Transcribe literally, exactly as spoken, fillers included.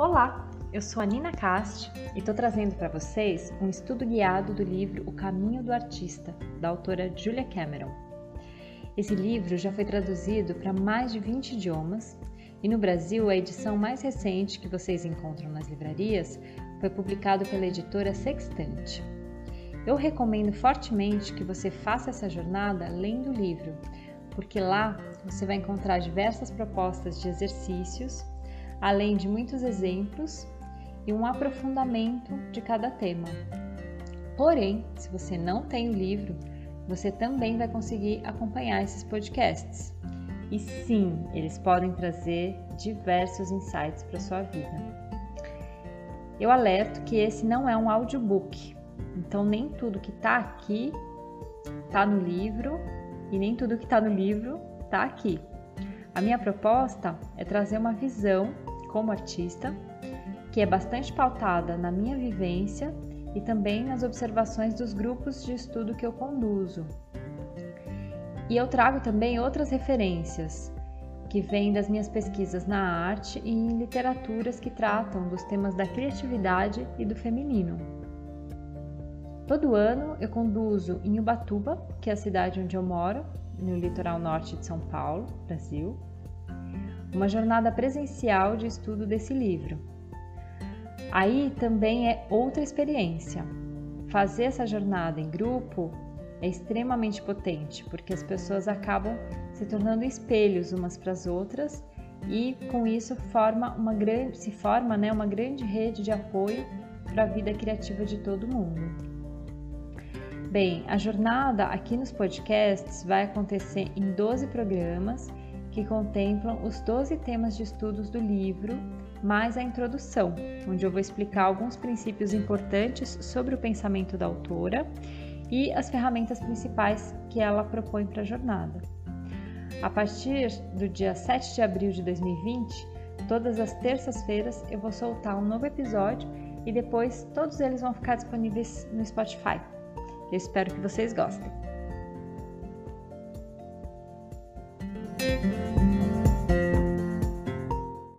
Olá, eu sou a Nina Cast e estou trazendo para vocês um estudo guiado do livro O Caminho do Artista, da autora Julia Cameron. Esse livro já foi traduzido para mais de vinte idiomas e no Brasil a edição mais recente que vocês encontram nas livrarias foi publicado pela editora Sextante. Eu recomendo fortemente que você faça essa jornada lendo o livro, porque lá você vai encontrar diversas propostas de exercícios, além de muitos exemplos e um aprofundamento de cada tema. Porém, se você não tem o livro, você também vai conseguir acompanhar esses podcasts. E sim, eles podem trazer diversos insights para a sua vida. Eu alerto que esse não é um audiobook, então nem tudo que está aqui está no livro e nem tudo que está no livro está aqui. A minha proposta é trazer uma visão como artista, que é bastante pautada na minha vivência e também nas observações dos grupos de estudo que eu conduzo. E eu trago também outras referências, que vêm das minhas pesquisas na arte e em literaturas que tratam dos temas da criatividade e do feminino. Todo ano eu conduzo em Ubatuba, que é a cidade onde eu moro, no litoral norte de São Paulo, Brasil, uma jornada presencial de estudo desse livro. Aí também é outra experiência. Fazer essa jornada em grupo é extremamente potente, porque as pessoas acabam se tornando espelhos umas para as outras e com isso forma uma grande, se forma né, uma grande rede de apoio para a vida criativa de todo mundo. Bem, a jornada aqui nos podcasts vai acontecer em doze programas que contemplam os doze temas de estudos do livro, mais a introdução, onde eu vou explicar alguns princípios importantes sobre o pensamento da autora e as ferramentas principais que ela propõe para a jornada. A partir do dia sete de abril de dois mil e vinte, todas as terças-feiras eu vou soltar um novo episódio e depois todos eles vão ficar disponíveis no Spotify. Eu espero que vocês gostem.